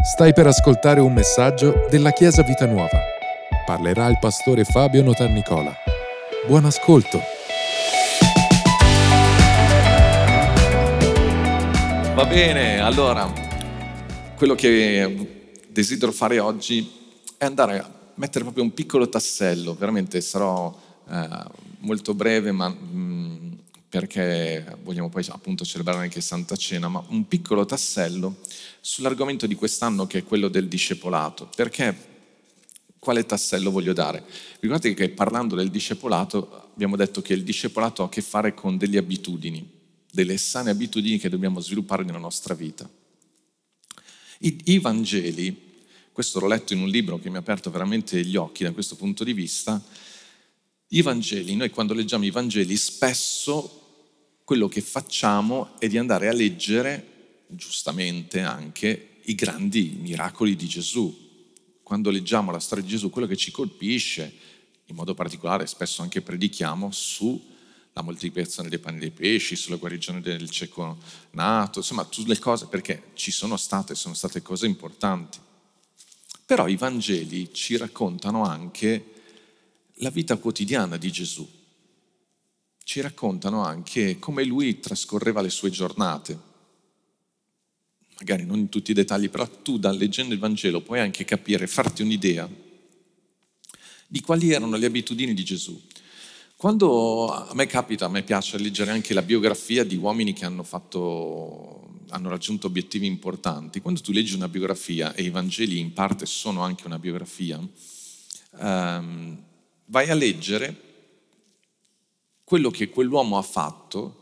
Stai per ascoltare un messaggio della Chiesa Vita Nuova. Parlerà il pastore Fabio Notarnicola. Buon ascolto! Va bene, allora, quello che desidero fare oggi è andare a mettere proprio un piccolo tassello. Veramente sarò molto breve, ma perché vogliamo poi appunto celebrare anche Santa Cena, ma un piccolo tassello sull'argomento di quest'anno, che è quello del discepolato. Perché quale tassello voglio dare? Ricordate che parlando del discepolato abbiamo detto che il discepolato ha a che fare con delle abitudini, delle sane abitudini che dobbiamo sviluppare nella nostra vita. I Vangeli, questo l'ho letto in un libro che mi ha aperto veramente gli occhi da questo punto di vista, i Vangeli, noi quando leggiamo i Vangeli spesso quello che facciamo è di andare a leggere, giustamente anche, i grandi miracoli di Gesù. Quando leggiamo la storia di Gesù, quello che ci colpisce, in modo particolare spesso anche predichiamo, sulla moltiplicazione dei pani e dei pesci, sulla guarigione del cieco nato, insomma tutte le cose, perché ci sono state cose importanti. Però i Vangeli ci raccontano anche la vita quotidiana di Gesù. Ci raccontano anche come lui trascorreva le sue giornate. Magari non in tutti i dettagli, però tu, leggendo il Vangelo, puoi anche capire, farti un'idea di quali erano le abitudini di Gesù. Quando a me piace leggere anche la biografia di uomini che hanno raggiunto obiettivi importanti. Quando tu leggi una biografia, e i Vangeli in parte sono anche una biografia, vai a leggere quello che quell'uomo ha fatto.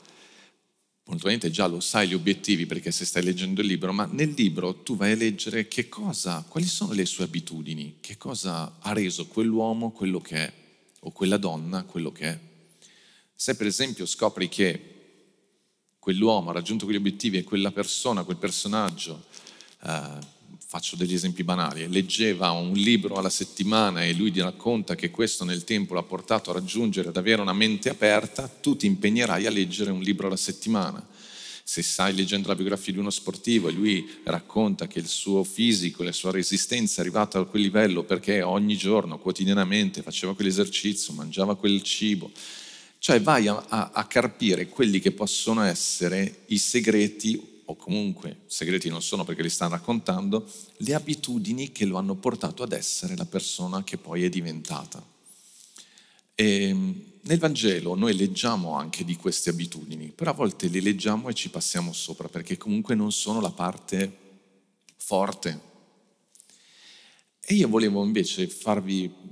Puntualmente già lo sai gli obiettivi, perché se stai leggendo il libro, ma nel libro tu vai a leggere quali sono le sue abitudini, che cosa ha reso quell'uomo quello che è, o quella donna quello che è. Se per esempio scopri che quell'uomo ha raggiunto quegli obiettivi e quella persona, quel personaggio, faccio degli esempi banali, leggeva un libro alla settimana e lui ti racconta che questo nel tempo l'ha portato a raggiungere, ad avere una mente aperta, tu ti impegnerai a leggere un libro alla settimana. Se stai leggendo la biografia di uno sportivo e lui racconta che il suo fisico, la sua resistenza è arrivata a quel livello perché ogni giorno, quotidianamente, faceva quell'esercizio, mangiava quel cibo, cioè vai a carpire quelli che possono essere i segreti, o comunque segreti non sono perché li stanno raccontando, le abitudini che lo hanno portato ad essere la persona che poi è diventata. E nel Vangelo noi leggiamo anche di queste abitudini, però a volte le leggiamo e ci passiamo sopra, perché comunque non sono la parte forte. E io volevo invece farvi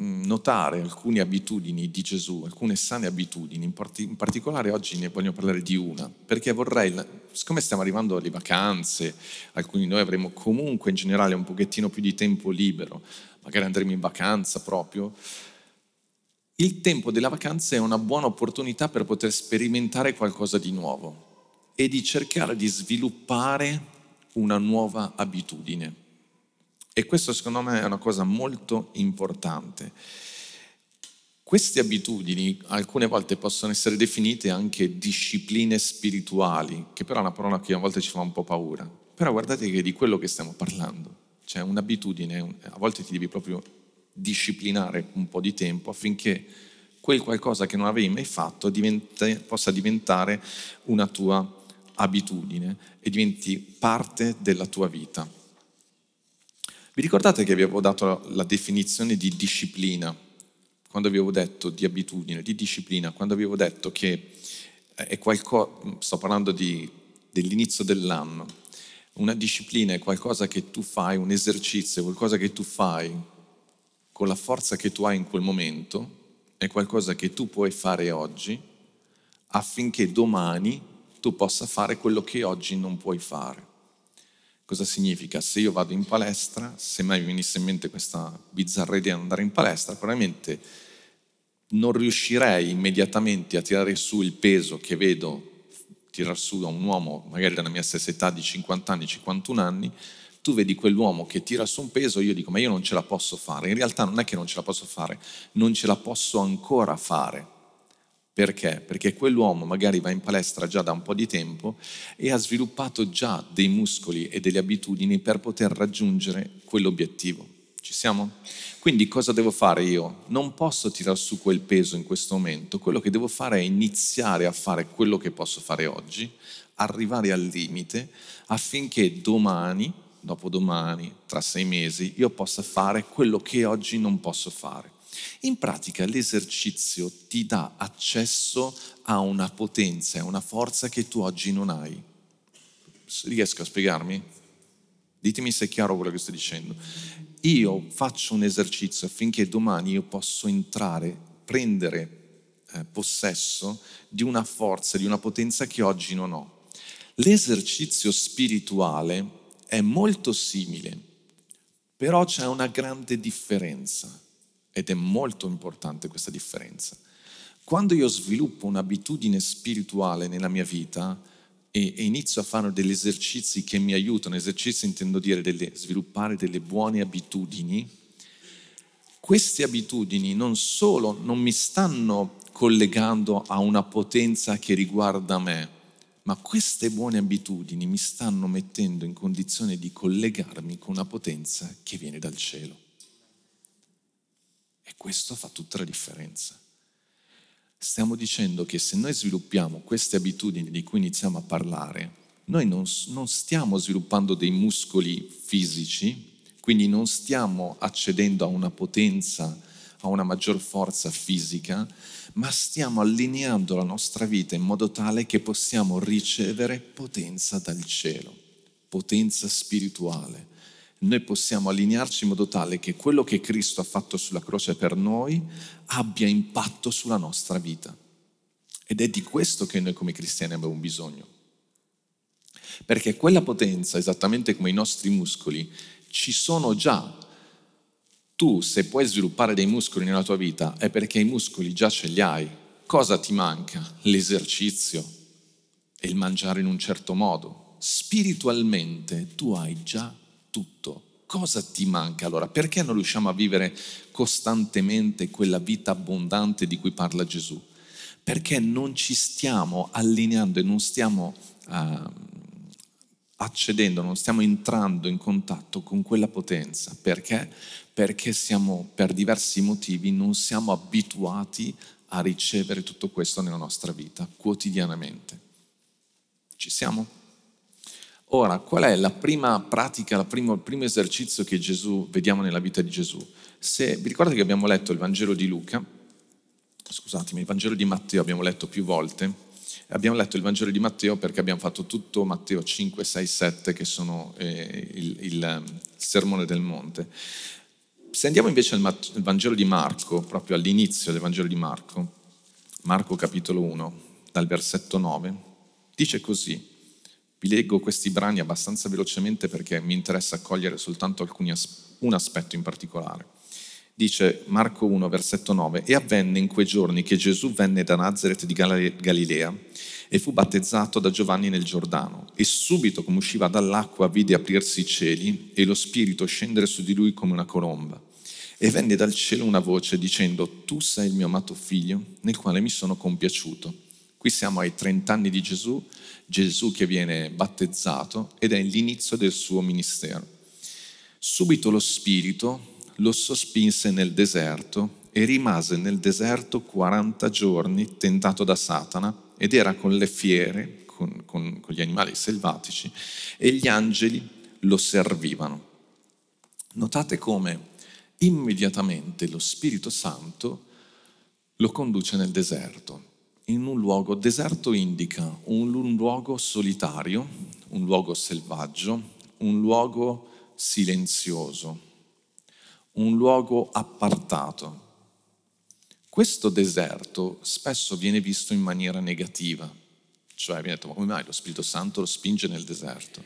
notare alcune abitudini di Gesù, alcune sane abitudini, in particolare oggi ne voglio parlare di una, perché vorrei, siccome stiamo arrivando alle vacanze, alcuni di noi avremo comunque in generale un pochettino più di tempo libero, magari andremo in vacanza proprio, il tempo della vacanza è una buona opportunità per poter sperimentare qualcosa di nuovo e di cercare di sviluppare una nuova abitudine. E questo secondo me è una cosa molto importante. Queste abitudini alcune volte possono essere definite anche discipline spirituali, che però è una parola che a volte ci fa un po' paura. Però guardate che è di quello che stiamo parlando. Cioè un'abitudine, a volte ti devi proprio disciplinare un po' di tempo affinché quel qualcosa che non avevi mai fatto possa diventare una tua abitudine e diventi parte della tua vita. Vi ricordate che vi avevo dato la definizione di disciplina, quando vi avevo detto di abitudine, di disciplina, quando vi avevo detto che è qualcosa, sto parlando dell'inizio dell'anno, una disciplina è qualcosa che tu fai, un esercizio, qualcosa che tu fai con la forza che tu hai in quel momento, è qualcosa che tu puoi fare oggi affinché domani tu possa fare quello che oggi non puoi fare. Cosa significa? Se io vado in palestra, se mai mi venisse in mente questa bizzarra idea di andare in palestra, probabilmente non riuscirei immediatamente a tirare su il peso che vedo tirar su da un uomo magari della mia stessa età di 50 anni, 51 anni, tu vedi quell'uomo che tira su un peso, io dico ma io non ce la posso fare, in realtà non è che non ce la posso fare, non ce la posso ancora fare, Perché? Perché quell'uomo magari va in palestra già da un po' di tempo e ha sviluppato già dei muscoli e delle abitudini per poter raggiungere quell'obiettivo. Ci siamo? Quindi cosa devo fare io? Non posso tirar su quel peso in questo momento, quello che devo fare è iniziare a fare quello che posso fare oggi, arrivare al limite affinché domani, dopodomani, tra 6 mesi, io possa fare quello che oggi non posso fare. In pratica l'esercizio ti dà accesso a una potenza, a una forza che tu oggi non hai. Riesco a spiegarmi? Ditemi se è chiaro quello che sto dicendo. Io faccio un esercizio affinché domani io posso entrare, prendere possesso di una forza, di una potenza che oggi non ho. L'esercizio spirituale è molto simile, però c'è una grande differenza. Ed è molto importante questa differenza. Quando io sviluppo un'abitudine spirituale nella mia vita e inizio a fare degli esercizi che mi aiutano, esercizi intendo dire sviluppare delle buone abitudini, queste abitudini non solo non mi stanno collegando a una potenza che riguarda me, ma queste buone abitudini mi stanno mettendo in condizione di collegarmi con una potenza che viene dal cielo. E questo fa tutta la differenza. Stiamo dicendo che se noi sviluppiamo queste abitudini di cui iniziamo a parlare, noi non stiamo sviluppando dei muscoli fisici, quindi non stiamo accedendo a una potenza, a una maggior forza fisica, ma stiamo allineando la nostra vita in modo tale che possiamo ricevere potenza dal cielo, potenza spirituale. Noi possiamo allinearci in modo tale che quello che Cristo ha fatto sulla croce per noi abbia impatto sulla nostra vita. Ed è di questo che noi come cristiani abbiamo bisogno. Perché quella potenza, esattamente come i nostri muscoli, ci sono già. Tu, se puoi sviluppare dei muscoli nella tua vita, è perché i muscoli già ce li hai. Cosa ti manca? L'esercizio e il mangiare in un certo modo. Spiritualmente tu hai già tutto. Cosa ti manca allora? Perché non riusciamo a vivere costantemente quella vita abbondante di cui parla Gesù? Perché non ci stiamo allineando e non stiamo accedendo, non stiamo entrando in contatto con quella potenza. Perché? Perché siamo, per diversi motivi, non siamo abituati a ricevere tutto questo nella nostra vita quotidianamente. Ci siamo? Ora, qual è la prima pratica, il primo esercizio che Gesù vediamo nella vita di Gesù? Se vi ricordate che abbiamo letto il Vangelo di Luca, scusatemi, il Vangelo di Matteo abbiamo letto più volte, abbiamo letto il Vangelo di Matteo perché abbiamo fatto tutto Matteo 5, 6, 7 che sono il Sermone del Monte. Se andiamo invece al Vangelo di Marco, proprio all'inizio del Vangelo di Marco, Marco capitolo 1, dal versetto 9, dice così. Vi leggo questi brani abbastanza velocemente perché mi interessa cogliere soltanto un aspetto in particolare. Dice Marco 1, versetto 9: E avvenne in quei giorni che Gesù venne da Nazaret di Galilea e fu battezzato da Giovanni nel Giordano. E subito, come usciva dall'acqua, vide aprirsi i cieli e lo Spirito scendere su di lui come una colomba. E venne dal cielo una voce dicendo: Tu sei il mio amato figlio, nel quale mi sono compiaciuto. Qui siamo ai 30 anni di Gesù che viene battezzato ed è l'inizio del suo ministero. Subito lo Spirito lo sospinse nel deserto e rimase nel deserto 40 giorni tentato da Satana ed era con le fiere, con gli animali selvatici e gli angeli lo servivano. Notate come immediatamente lo Spirito Santo lo conduce nel deserto. In un luogo, deserto indica un luogo solitario, un luogo selvaggio, un luogo silenzioso, un luogo appartato. Questo deserto spesso viene visto in maniera negativa, cioè viene detto: ma come mai lo Spirito Santo lo spinge nel deserto?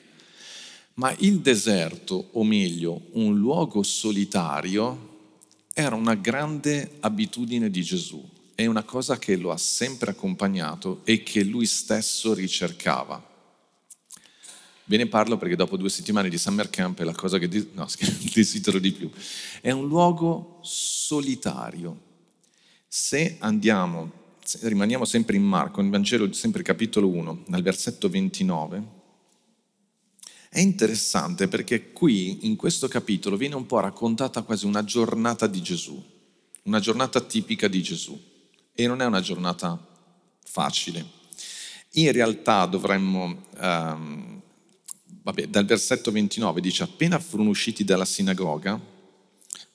Ma il deserto, o meglio, un luogo solitario, era una grande abitudine di Gesù. È una cosa che lo ha sempre accompagnato e che lui stesso ricercava. Ve ne parlo perché dopo 2 settimane di summer camp è la cosa che desidero di più. È un luogo solitario. Se andiamo, Rimaniamo sempre in Marco, in Vangelo sempre capitolo 1, dal versetto 29. È interessante perché qui, in questo capitolo, viene un po' raccontata quasi una giornata di Gesù, una giornata tipica di Gesù, e non è una giornata facile. In realtà dovremmo, dal versetto 29 dice: appena furono usciti dalla sinagoga,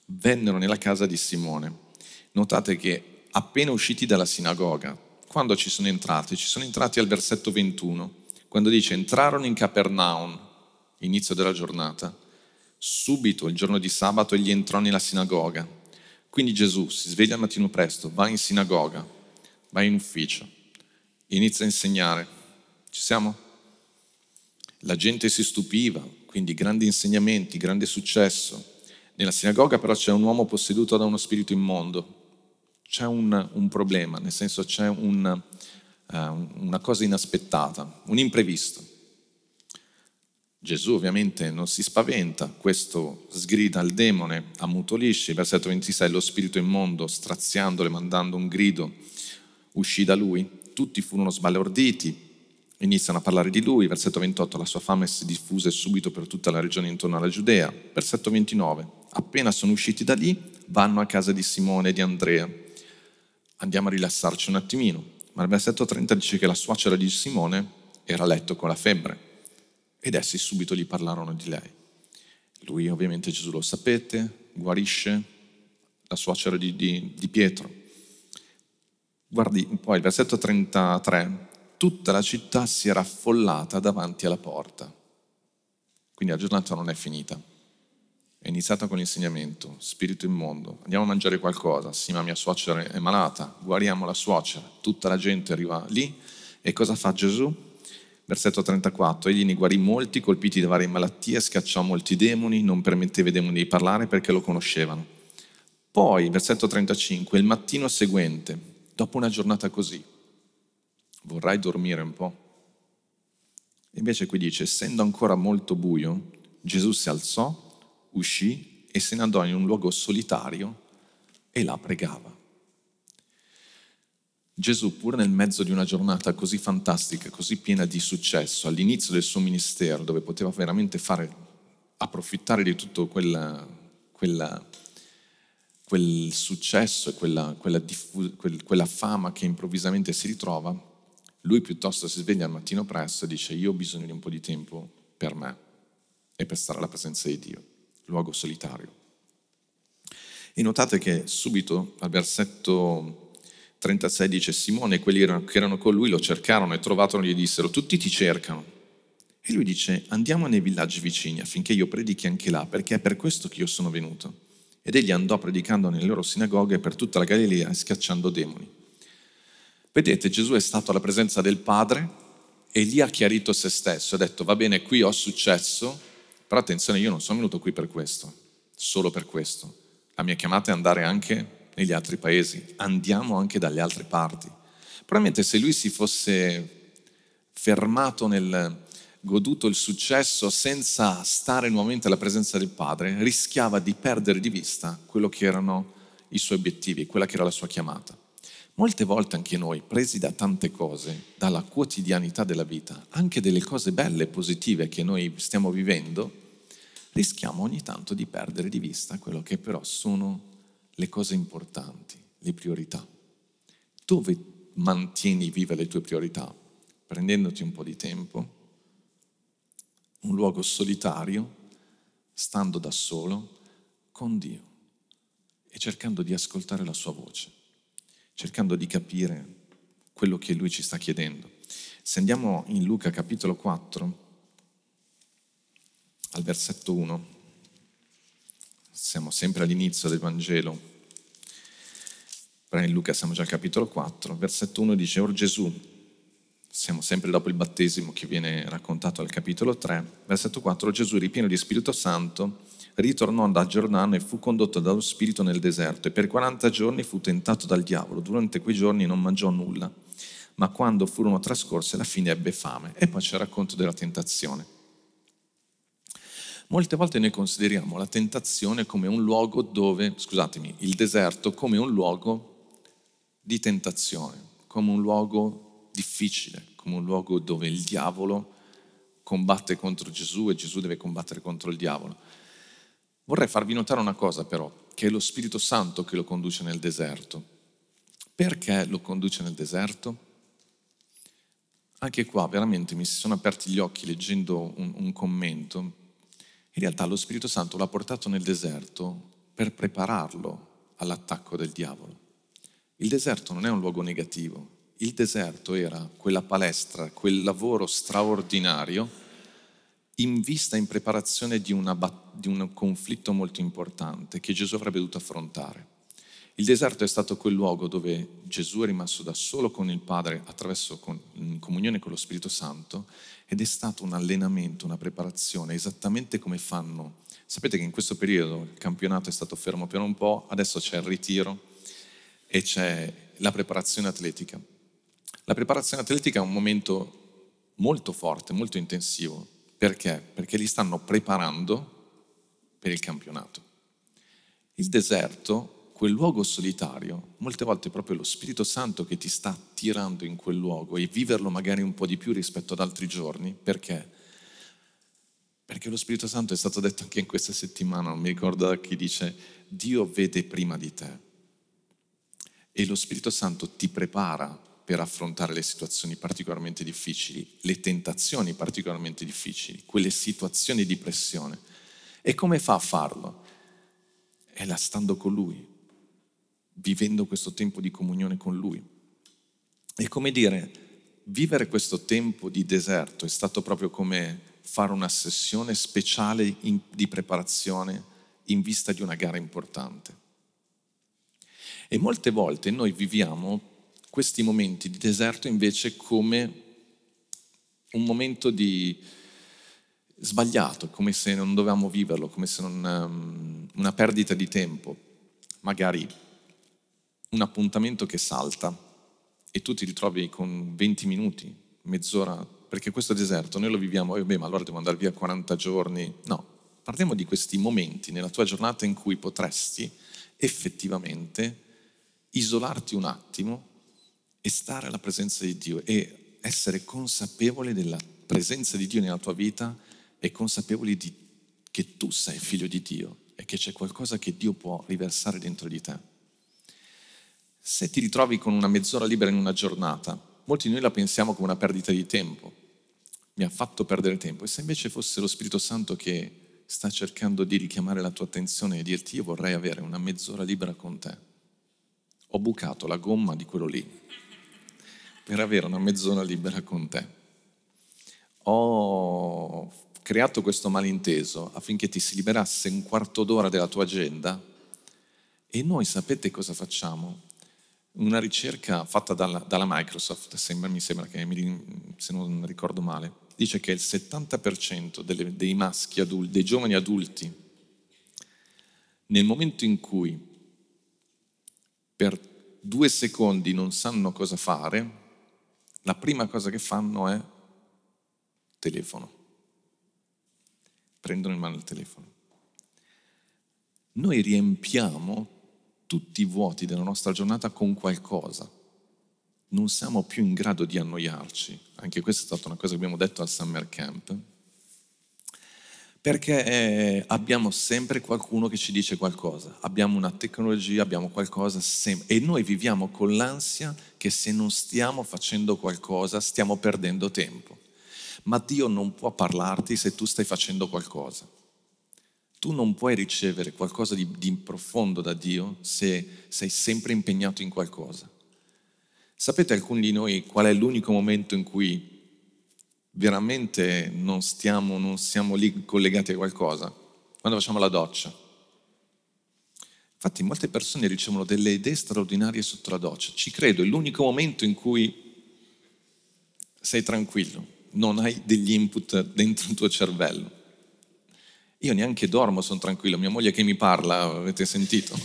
vennero nella casa di Simone. Notate che appena usciti dalla sinagoga, quando ci sono entrati? Ci sono entrati al versetto 21, quando dice: entrarono in Capernaum, inizio della giornata, subito il giorno di sabato egli entrò nella sinagoga. Quindi Gesù si sveglia al mattino presto, va in sinagoga, va in ufficio, inizia a insegnare. Ci siamo? La gente si stupiva, quindi grandi insegnamenti, grande successo. Nella sinagoga però c'è un uomo posseduto da uno spirito immondo. C'è un problema, nel senso c'è una cosa inaspettata, un imprevisto. Gesù ovviamente non si spaventa, questo sgrida al demone, ammutolisce. Versetto 26, lo spirito immondo, straziandole, mandando un grido, uscì da lui. Tutti furono sbalorditi, iniziano a parlare di lui. Versetto 28, la sua fame si diffuse subito per tutta la regione intorno alla Giudea. Versetto 29, appena sono usciti da lì, vanno a casa di Simone e di Andrea. Andiamo a rilassarci un attimino. Ma il versetto 30 dice che la suocera di Simone era a letto con la febbre, ed essi subito gli parlarono di lei. Lui ovviamente, Gesù lo sapete, guarisce la suocera di Pietro. Guardi, poi il versetto 33, tutta la città si era affollata davanti alla porta. Quindi la giornata non è finita. È iniziata con l'insegnamento, spirito immondo, andiamo a mangiare qualcosa, sì ma mia suocera è malata, guariamo la suocera. Tutta la gente arriva lì e cosa fa Gesù? Versetto 34, egli ne guarì molti, colpiti da varie malattie, scacciò molti demoni, non permetteva ai demoni di parlare perché lo conoscevano. Poi, versetto 35, il mattino seguente, dopo una giornata così, vorrai dormire un po'? Invece qui dice, essendo ancora molto buio, Gesù si alzò, uscì e se ne andò in un luogo solitario e là pregava. Gesù, pur nel mezzo di una giornata così fantastica, così piena di successo, all'inizio del suo ministero, dove poteva veramente approfittare di tutto quel successo e quella fama che improvvisamente si ritrova, lui piuttosto si sveglia al mattino presto e dice: io ho bisogno di un po' di tempo per me e per stare alla presenza di Dio, luogo solitario. E notate che subito al versetto 36 dice: Simone e quelli che erano con lui lo cercarono e trovarono e gli dissero: tutti ti cercano. E lui dice: andiamo nei villaggi vicini affinché io predichi anche là, perché è per questo che io sono venuto. Ed egli andò predicando nelle loro sinagoghe per tutta la Galilea, scacciando demoni. Vedete, Gesù è stato alla presenza del Padre e lì ha chiarito se stesso. Ha detto: va bene, qui ho successo, però attenzione, io non sono venuto qui per questo, solo per questo. La mia chiamata è andare anche negli altri paesi, andiamo anche dalle altre parti. Probabilmente se lui si fosse fermato nel goduto il successo senza stare nuovamente alla presenza del Padre, rischiava di perdere di vista quello che erano i suoi obiettivi, quella che era la sua chiamata. Molte volte anche noi, presi da tante cose, dalla quotidianità della vita, anche delle cose belle e positive che noi stiamo vivendo, rischiamo ogni tanto di perdere di vista quello che però sono le cose importanti, le priorità. Dove mantieni vive le tue priorità? Prendendoti un po' di tempo, un luogo solitario, stando da solo con Dio e cercando di ascoltare la sua voce, cercando di capire quello che Lui ci sta chiedendo. Se andiamo in Luca capitolo 4, al versetto 1, siamo sempre all'inizio del Vangelo, però in Luca siamo già al capitolo 4, versetto 1 dice: Or Gesù, siamo sempre dopo il battesimo che viene raccontato al capitolo 3, versetto 4, Gesù, ripieno di Spirito Santo, ritornò da Giordano e fu condotto dallo Spirito nel deserto e per 40 giorni fu tentato dal diavolo. Durante quei giorni non mangiò nulla, ma quando furono trascorse alla fine ebbe fame. E poi c'è il racconto della tentazione. Molte volte noi consideriamo la tentazione come un luogo dove, il deserto come un luogo di tentazione, come un luogo difficile, come un luogo dove il diavolo combatte contro Gesù e Gesù deve combattere contro il diavolo. Vorrei farvi notare una cosa però, che è lo Spirito Santo che lo conduce nel deserto. Perché lo conduce nel deserto? Anche qua veramente mi si sono aperti gli occhi leggendo un commento. In realtà lo Spirito Santo l'ha portato nel deserto per prepararlo all'attacco del diavolo. Il deserto non è un luogo negativo. Il deserto era quella palestra, quel lavoro straordinario in vista, in preparazione di un conflitto molto importante che Gesù avrebbe dovuto affrontare. Il deserto è stato quel luogo dove Gesù è rimasto da solo con il Padre in comunione con lo Spirito Santo, ed è stato un allenamento, una preparazione, esattamente come fanno. Sapete che in questo periodo il campionato è stato fermo per un po', adesso c'è il ritiro e c'è la preparazione atletica. La preparazione atletica è un momento molto forte, molto intensivo. Perché? Perché li stanno preparando per il campionato. Il deserto, quel luogo solitario, molte volte è proprio lo Spirito Santo che ti sta attirando in quel luogo, e viverlo magari un po' di più rispetto ad altri giorni. Perché? Perché lo Spirito Santo, è stato detto anche in questa settimana, non mi ricordo chi dice, Dio vede prima di te, e lo Spirito Santo ti prepara per affrontare le situazioni particolarmente difficili, le tentazioni particolarmente difficili, quelle situazioni di pressione. E come fa a farlo? È là stando con Lui, vivendo questo tempo di comunione con Lui. È come dire, vivere questo tempo di deserto è stato proprio come fare una sessione speciale di preparazione in vista di una gara importante. E molte volte noi viviamo questi momenti di deserto invece come un momento di sbagliato, come se non dovevamo viverlo, come se non una perdita di tempo, magari un appuntamento che salta e tu ti ritrovi con 20 minuti, mezz'ora, perché questo deserto noi lo viviamo, ma allora devo andare via 40 giorni. No, parliamo di questi momenti nella tua giornata in cui potresti effettivamente isolarti un attimo e stare alla presenza di Dio e essere consapevole della presenza di Dio nella tua vita e consapevoli che tu sei figlio di Dio e che c'è qualcosa che Dio può riversare dentro di te. Se ti ritrovi con una mezz'ora libera in una giornata, molti di noi la pensiamo come una perdita di tempo. Mi ha fatto perdere tempo. E se invece fosse lo Spirito Santo che sta cercando di richiamare la tua attenzione e dirti io vorrei avere una mezz'ora libera con te. Ho bucato la gomma di quello lì per avere una mezz'ora libera con te. Ho creato questo malinteso affinché ti si liberasse un quarto d'ora della tua agenda. E noi sapete cosa facciamo? Una ricerca fatta dalla Microsoft, mi sembra che, se non ricordo male, dice che il 70% dei maschi adulti, dei giovani adulti, nel momento in cui per 2 secondi non sanno cosa fare, la prima cosa che fanno è telefono. Prendono in mano il telefono. Noi riempiamo tutti i vuoti della nostra giornata con qualcosa. Non siamo più in grado di annoiarci. Anche questa è stata una cosa che abbiamo detto al Summer Camp. Perché abbiamo sempre qualcuno che ci dice qualcosa. Abbiamo una tecnologia, abbiamo qualcosa sempre. E noi viviamo con l'ansia che se non stiamo facendo qualcosa stiamo perdendo tempo. Ma Dio non può parlarti se tu stai facendo qualcosa. Tu non puoi ricevere qualcosa di profondo da Dio se sei sempre impegnato in qualcosa. Sapete alcuni di noi qual è l'unico momento in cui veramente non siamo lì collegati a qualcosa? Quando facciamo la doccia. Infatti molte persone ricevono delle idee straordinarie sotto la doccia. Ci credo, è l'unico momento in cui sei tranquillo. Non hai degli input dentro il tuo cervello. Io neanche dormo, sono tranquillo. Mia moglie che mi parla, avete sentito?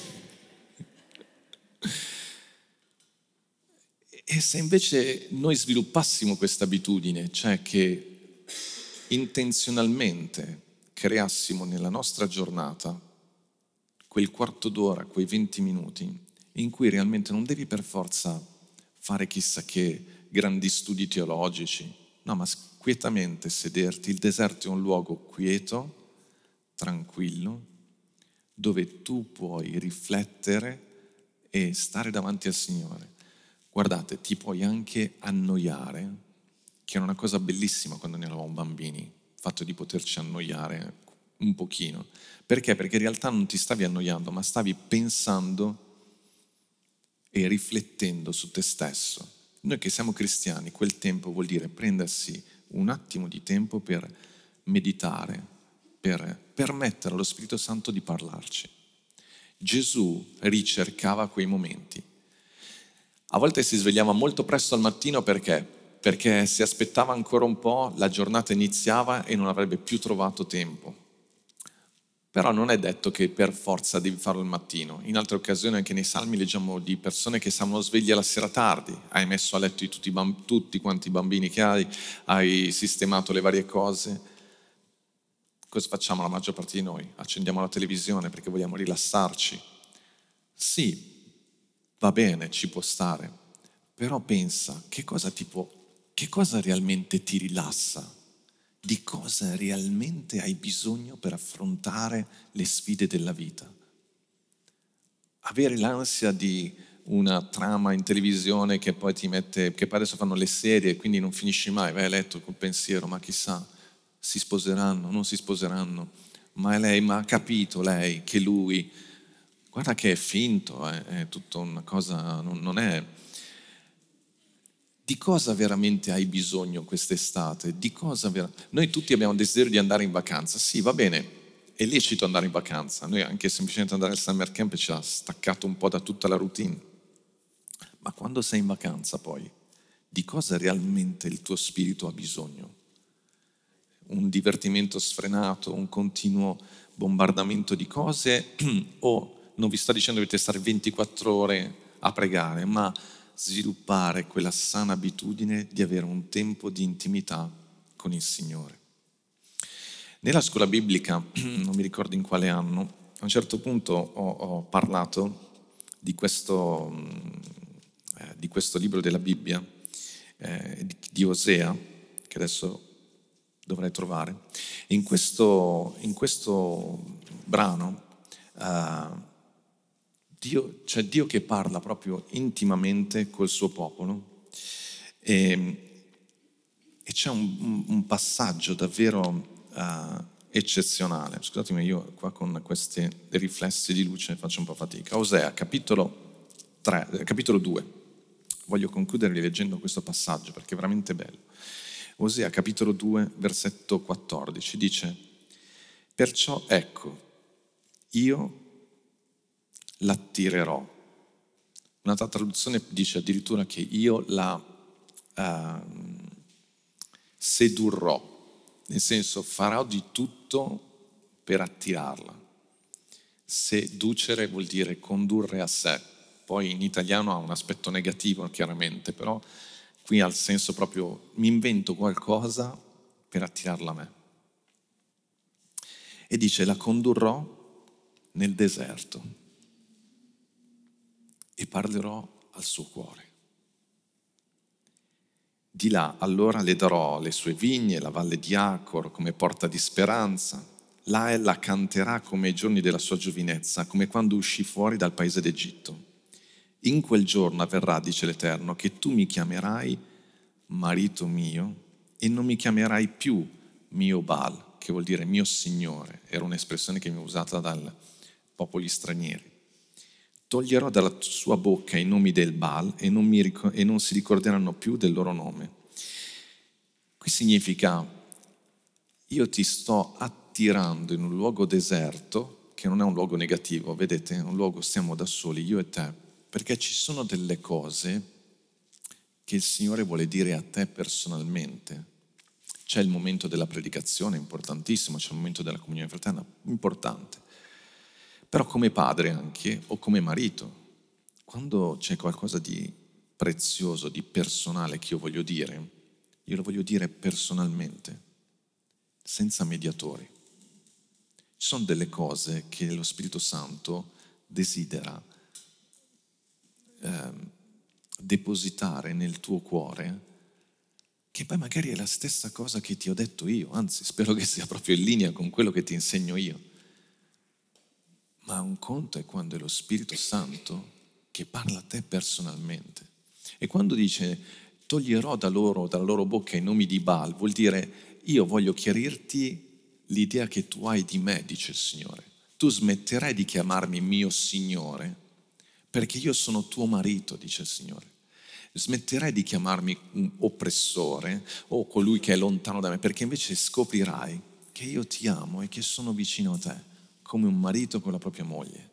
E se invece noi sviluppassimo questa abitudine, cioè che intenzionalmente creassimo nella nostra giornata quel quarto d'ora, quei 20 minuti, in cui realmente non devi per forza fare chissà che grandi studi teologici. No, ma quietamente sederti. Il deserto è un luogo quieto, tranquillo, dove tu puoi riflettere e stare davanti al Signore. Guardate, ti puoi anche annoiare, che era una cosa bellissima quando ne eravamo bambini, il fatto di poterci annoiare un pochino. Perché? Perché in realtà non ti stavi annoiando, ma stavi pensando e riflettendo su te stesso. Noi che siamo cristiani, quel tempo vuol dire prendersi un attimo di tempo per meditare, per permettere allo Spirito Santo di parlarci. Gesù ricercava quei momenti. A volte si svegliava molto presto al mattino perché? Perché si aspettava ancora un po', la giornata iniziava e non avrebbe più trovato tempo. Però non è detto che per forza devi farlo il mattino. In altre occasioni anche nei salmi leggiamo di persone che stavano svegli alla sera tardi. Hai messo a letto tutti quanti i bambini che hai sistemato le varie cose. Cosa facciamo la maggior parte di noi? Accendiamo la televisione perché vogliamo rilassarci. Sì, va bene, ci può stare, però pensa che cosa realmente ti rilassa, di cosa realmente hai bisogno per affrontare le sfide della vita. Avere l'ansia di una trama in televisione che poi ti mette, che poi adesso fanno le serie, quindi non finisci mai, vai a letto col pensiero, ma chissà, si sposeranno, non si sposeranno, ma lei, ma ha capito lei che lui, guarda che è finto, è tutta una cosa, non è. Di cosa veramente hai bisogno quest'estate? Di cosa Noi tutti abbiamo desiderio di andare in vacanza, sì, va bene, è lecito andare in vacanza, noi anche semplicemente andare al summer camp ci ha staccato un po' da tutta la routine, ma quando sei in vacanza poi, di cosa realmente il tuo spirito ha bisogno? Un divertimento sfrenato, un continuo bombardamento di cose o non vi sto dicendo che dovete stare 24 ore a pregare, ma sviluppare quella sana abitudine di avere un tempo di intimità con il Signore. Nella scuola biblica, non mi ricordo in quale anno, a un certo punto ho parlato di questo libro della Bibbia, di Osea, che adesso dovrei trovare. In questo brano Dio che parla proprio intimamente col suo popolo e c'è un passaggio davvero eccezionale. Scusatemi, io qua con questi riflessi di luce faccio un po' fatica. Osea, capitolo 2. Voglio concludere leggendo questo passaggio perché è veramente bello. Osea capitolo 2 versetto 14 dice: perciò ecco, io l'attirerò. Un'altra traduzione dice addirittura che io la sedurrò, nel senso farò di tutto per attirarla. Seducere vuol dire condurre a sé, poi in italiano ha un aspetto negativo chiaramente, però qui al senso proprio mi invento qualcosa per attirarla a me. E dice la condurrò nel deserto e parlerò al suo cuore. Di là allora le darò le sue vigne, la valle di Acor come porta di speranza. Là ella canterà come i giorni della sua giovinezza, come quando uscì fuori dal paese d'Egitto. In quel giorno avverrà, dice l'Eterno, che tu mi chiamerai marito mio e non mi chiamerai più mio Baal, che vuol dire mio Signore. Era un'espressione che mi è usata dal popoli stranieri. Toglierò dalla sua bocca i nomi del Baal e non si ricorderanno più del loro nome. Qui significa io ti sto attirando in un luogo deserto, che non è un luogo negativo, vedete, è un luogo stiamo da soli, io e te. Perché ci sono delle cose che il Signore vuole dire a te personalmente. C'è il momento della predicazione, importantissimo, c'è il momento della comunione fraterna, importante. Però come padre anche, o come marito, quando c'è qualcosa di prezioso, di personale che io lo voglio dire personalmente, senza mediatori. Ci sono delle cose che lo Spirito Santo desidera depositare nel tuo cuore, che poi magari è la stessa cosa che ti ho detto io, anzi spero che sia proprio in linea con quello che ti insegno io. Ma un conto è quando è lo Spirito Santo che parla a te personalmente. E quando dice toglierò dalla loro bocca i nomi di Baal, vuol dire io voglio chiarirti l'idea che tu hai di me, dice il Signore. Tu smetterai di chiamarmi mio Signore perché io sono tuo marito, dice il Signore. Smetterai di chiamarmi un oppressore o colui che è lontano da me, perché invece scoprirai che io ti amo e che sono vicino a te, come un marito con la propria moglie.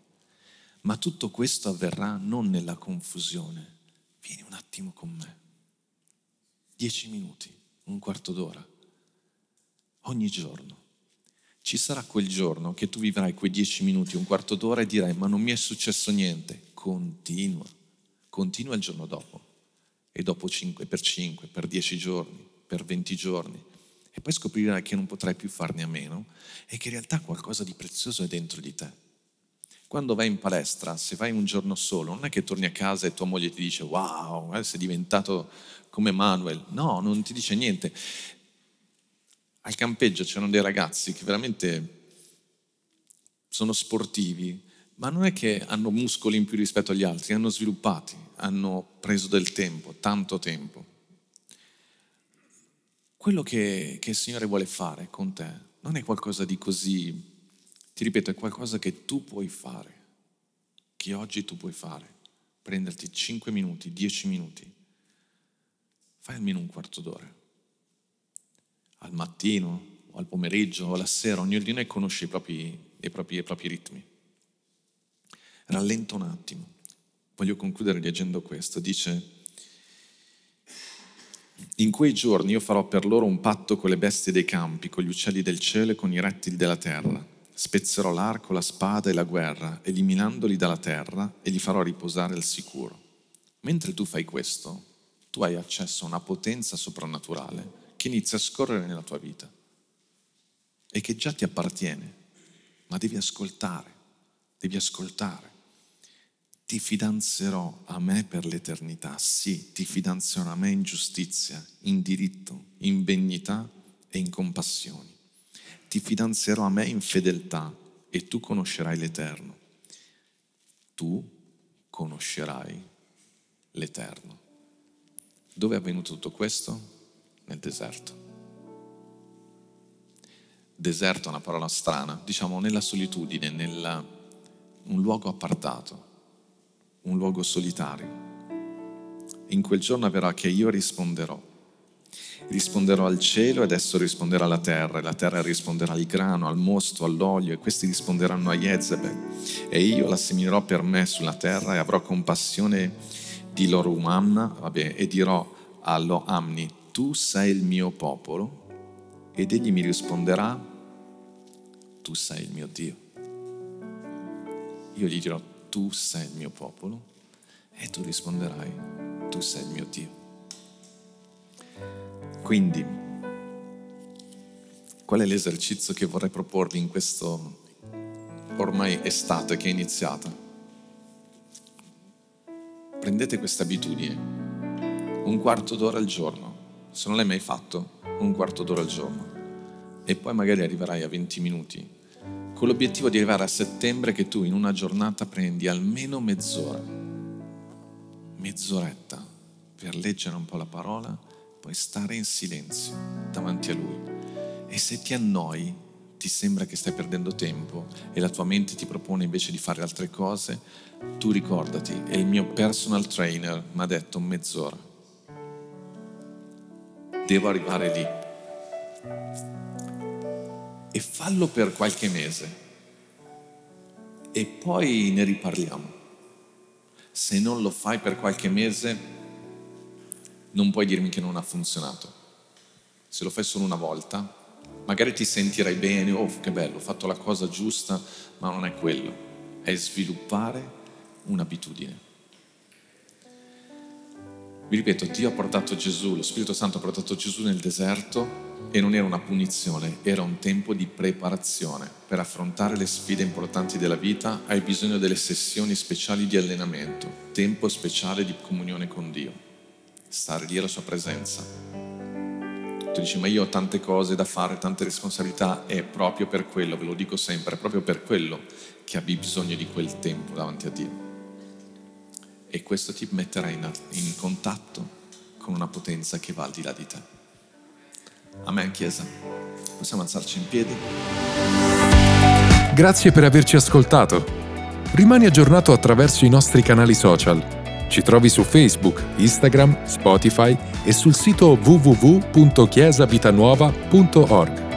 Ma tutto questo avverrà non nella confusione. Vieni un attimo con me. 10 minuti, un quarto d'ora. Ogni giorno. Ci sarà quel giorno che tu vivrai quei 10 minuti, un quarto d'ora e dirai ma non mi è successo niente. Continua il giorno dopo. E dopo 5, per 10 giorni, per 20 giorni. E poi scoprirai che non potrai più farne a meno e che in realtà qualcosa di prezioso è dentro di te. Quando vai in palestra, se vai un giorno solo, non è che torni a casa e tua moglie ti dice wow, sei diventato come Manuel. No, non ti dice niente. Al campeggio c'erano dei ragazzi che veramente sono sportivi, ma non è che hanno muscoli in più rispetto agli altri, hanno sviluppati, hanno preso del tempo, tanto tempo. Quello che il Signore vuole fare con te non è qualcosa di così, ti ripeto, è qualcosa che tu puoi fare, che oggi tu puoi fare. Prenderti 5 minuti, 10 minuti, fai almeno un quarto d'ora. Al mattino, o al pomeriggio, o alla sera, ognuno di noi conosce i propri ritmi. Rallenta un attimo. Voglio concludere leggendo questo. Dice: in quei giorni io farò per loro un patto con le bestie dei campi, con gli uccelli del cielo e con i rettili della terra. Spezzerò l'arco, la spada e la guerra, eliminandoli dalla terra, e li farò riposare al sicuro. Mentre tu fai questo, tu hai accesso a una potenza soprannaturale che inizia a scorrere nella tua vita e che già ti appartiene, ma devi ascoltare. Ti fidanzerò a me per l'eternità, sì, ti fidanzerò a me in giustizia, in diritto, in benignità e in compassioni. Ti fidanzerò a me in fedeltà e tu conoscerai l'Eterno. Dove è avvenuto tutto questo? Nel deserto. Deserto è una parola strana, diciamo nella solitudine, un luogo appartato, un luogo solitario. In quel giorno avverrà che io risponderò al cielo ed esso risponderà alla terra, e la terra risponderà al grano, al mosto, all'olio, e questi risponderanno a Jezebel, e io la seminerò per me sulla terra e avrò compassione di Lo-Ruhama, e dirò a Lo-Ammi: tu sei il mio popolo. Ed egli mi risponderà: tu sei il mio Dio. Io gli dirò: tu sei il mio popolo. E tu risponderai: tu sei il mio Dio. Quindi, qual è l'esercizio che vorrei proporvi in questo ormai estate che è iniziata? Prendete questa abitudine, un quarto d'ora al giorno. Se non l'hai mai fatto, un quarto d'ora al giorno, e poi magari arriverai a 20 minuti, con l'obiettivo di arrivare a settembre che tu in una giornata prendi almeno mezz'oretta per leggere un po' la parola, poi stare in silenzio davanti a Lui. E se ti annoi, ti sembra che stai perdendo tempo e la tua mente ti propone invece di fare altre cose, tu ricordati: e il mio personal trainer mi ha detto mezz'ora. Devo arrivare lì. E fallo per qualche mese e poi ne riparliamo. Se non lo fai per qualche mese, non puoi dirmi che non ha funzionato. Se lo fai solo una volta, magari ti sentirai bene: oh, che bello, ho fatto la cosa giusta. Ma non è quello, è sviluppare un'abitudine. Vi ripeto, Dio ha portato Gesù, lo Spirito Santo ha portato Gesù nel deserto, e non era una punizione, era un tempo di preparazione. Per affrontare le sfide importanti della vita hai bisogno delle sessioni speciali di allenamento, tempo speciale di comunione con Dio, stare lì alla sua presenza. Tu dici, ma io ho tante cose da fare, tante responsabilità. È proprio per quello, ve lo dico sempre, è proprio per quello che hai bisogno di quel tempo davanti a Dio, e questo ti metterà in contatto con una potenza che va al di là di te. Amen, Chiesa. Possiamo alzarci in piedi. Grazie per averci ascoltato. Rimani aggiornato attraverso i nostri canali social. Ci trovi su Facebook, Instagram, Spotify e sul sito www.chiesavitanuova.org.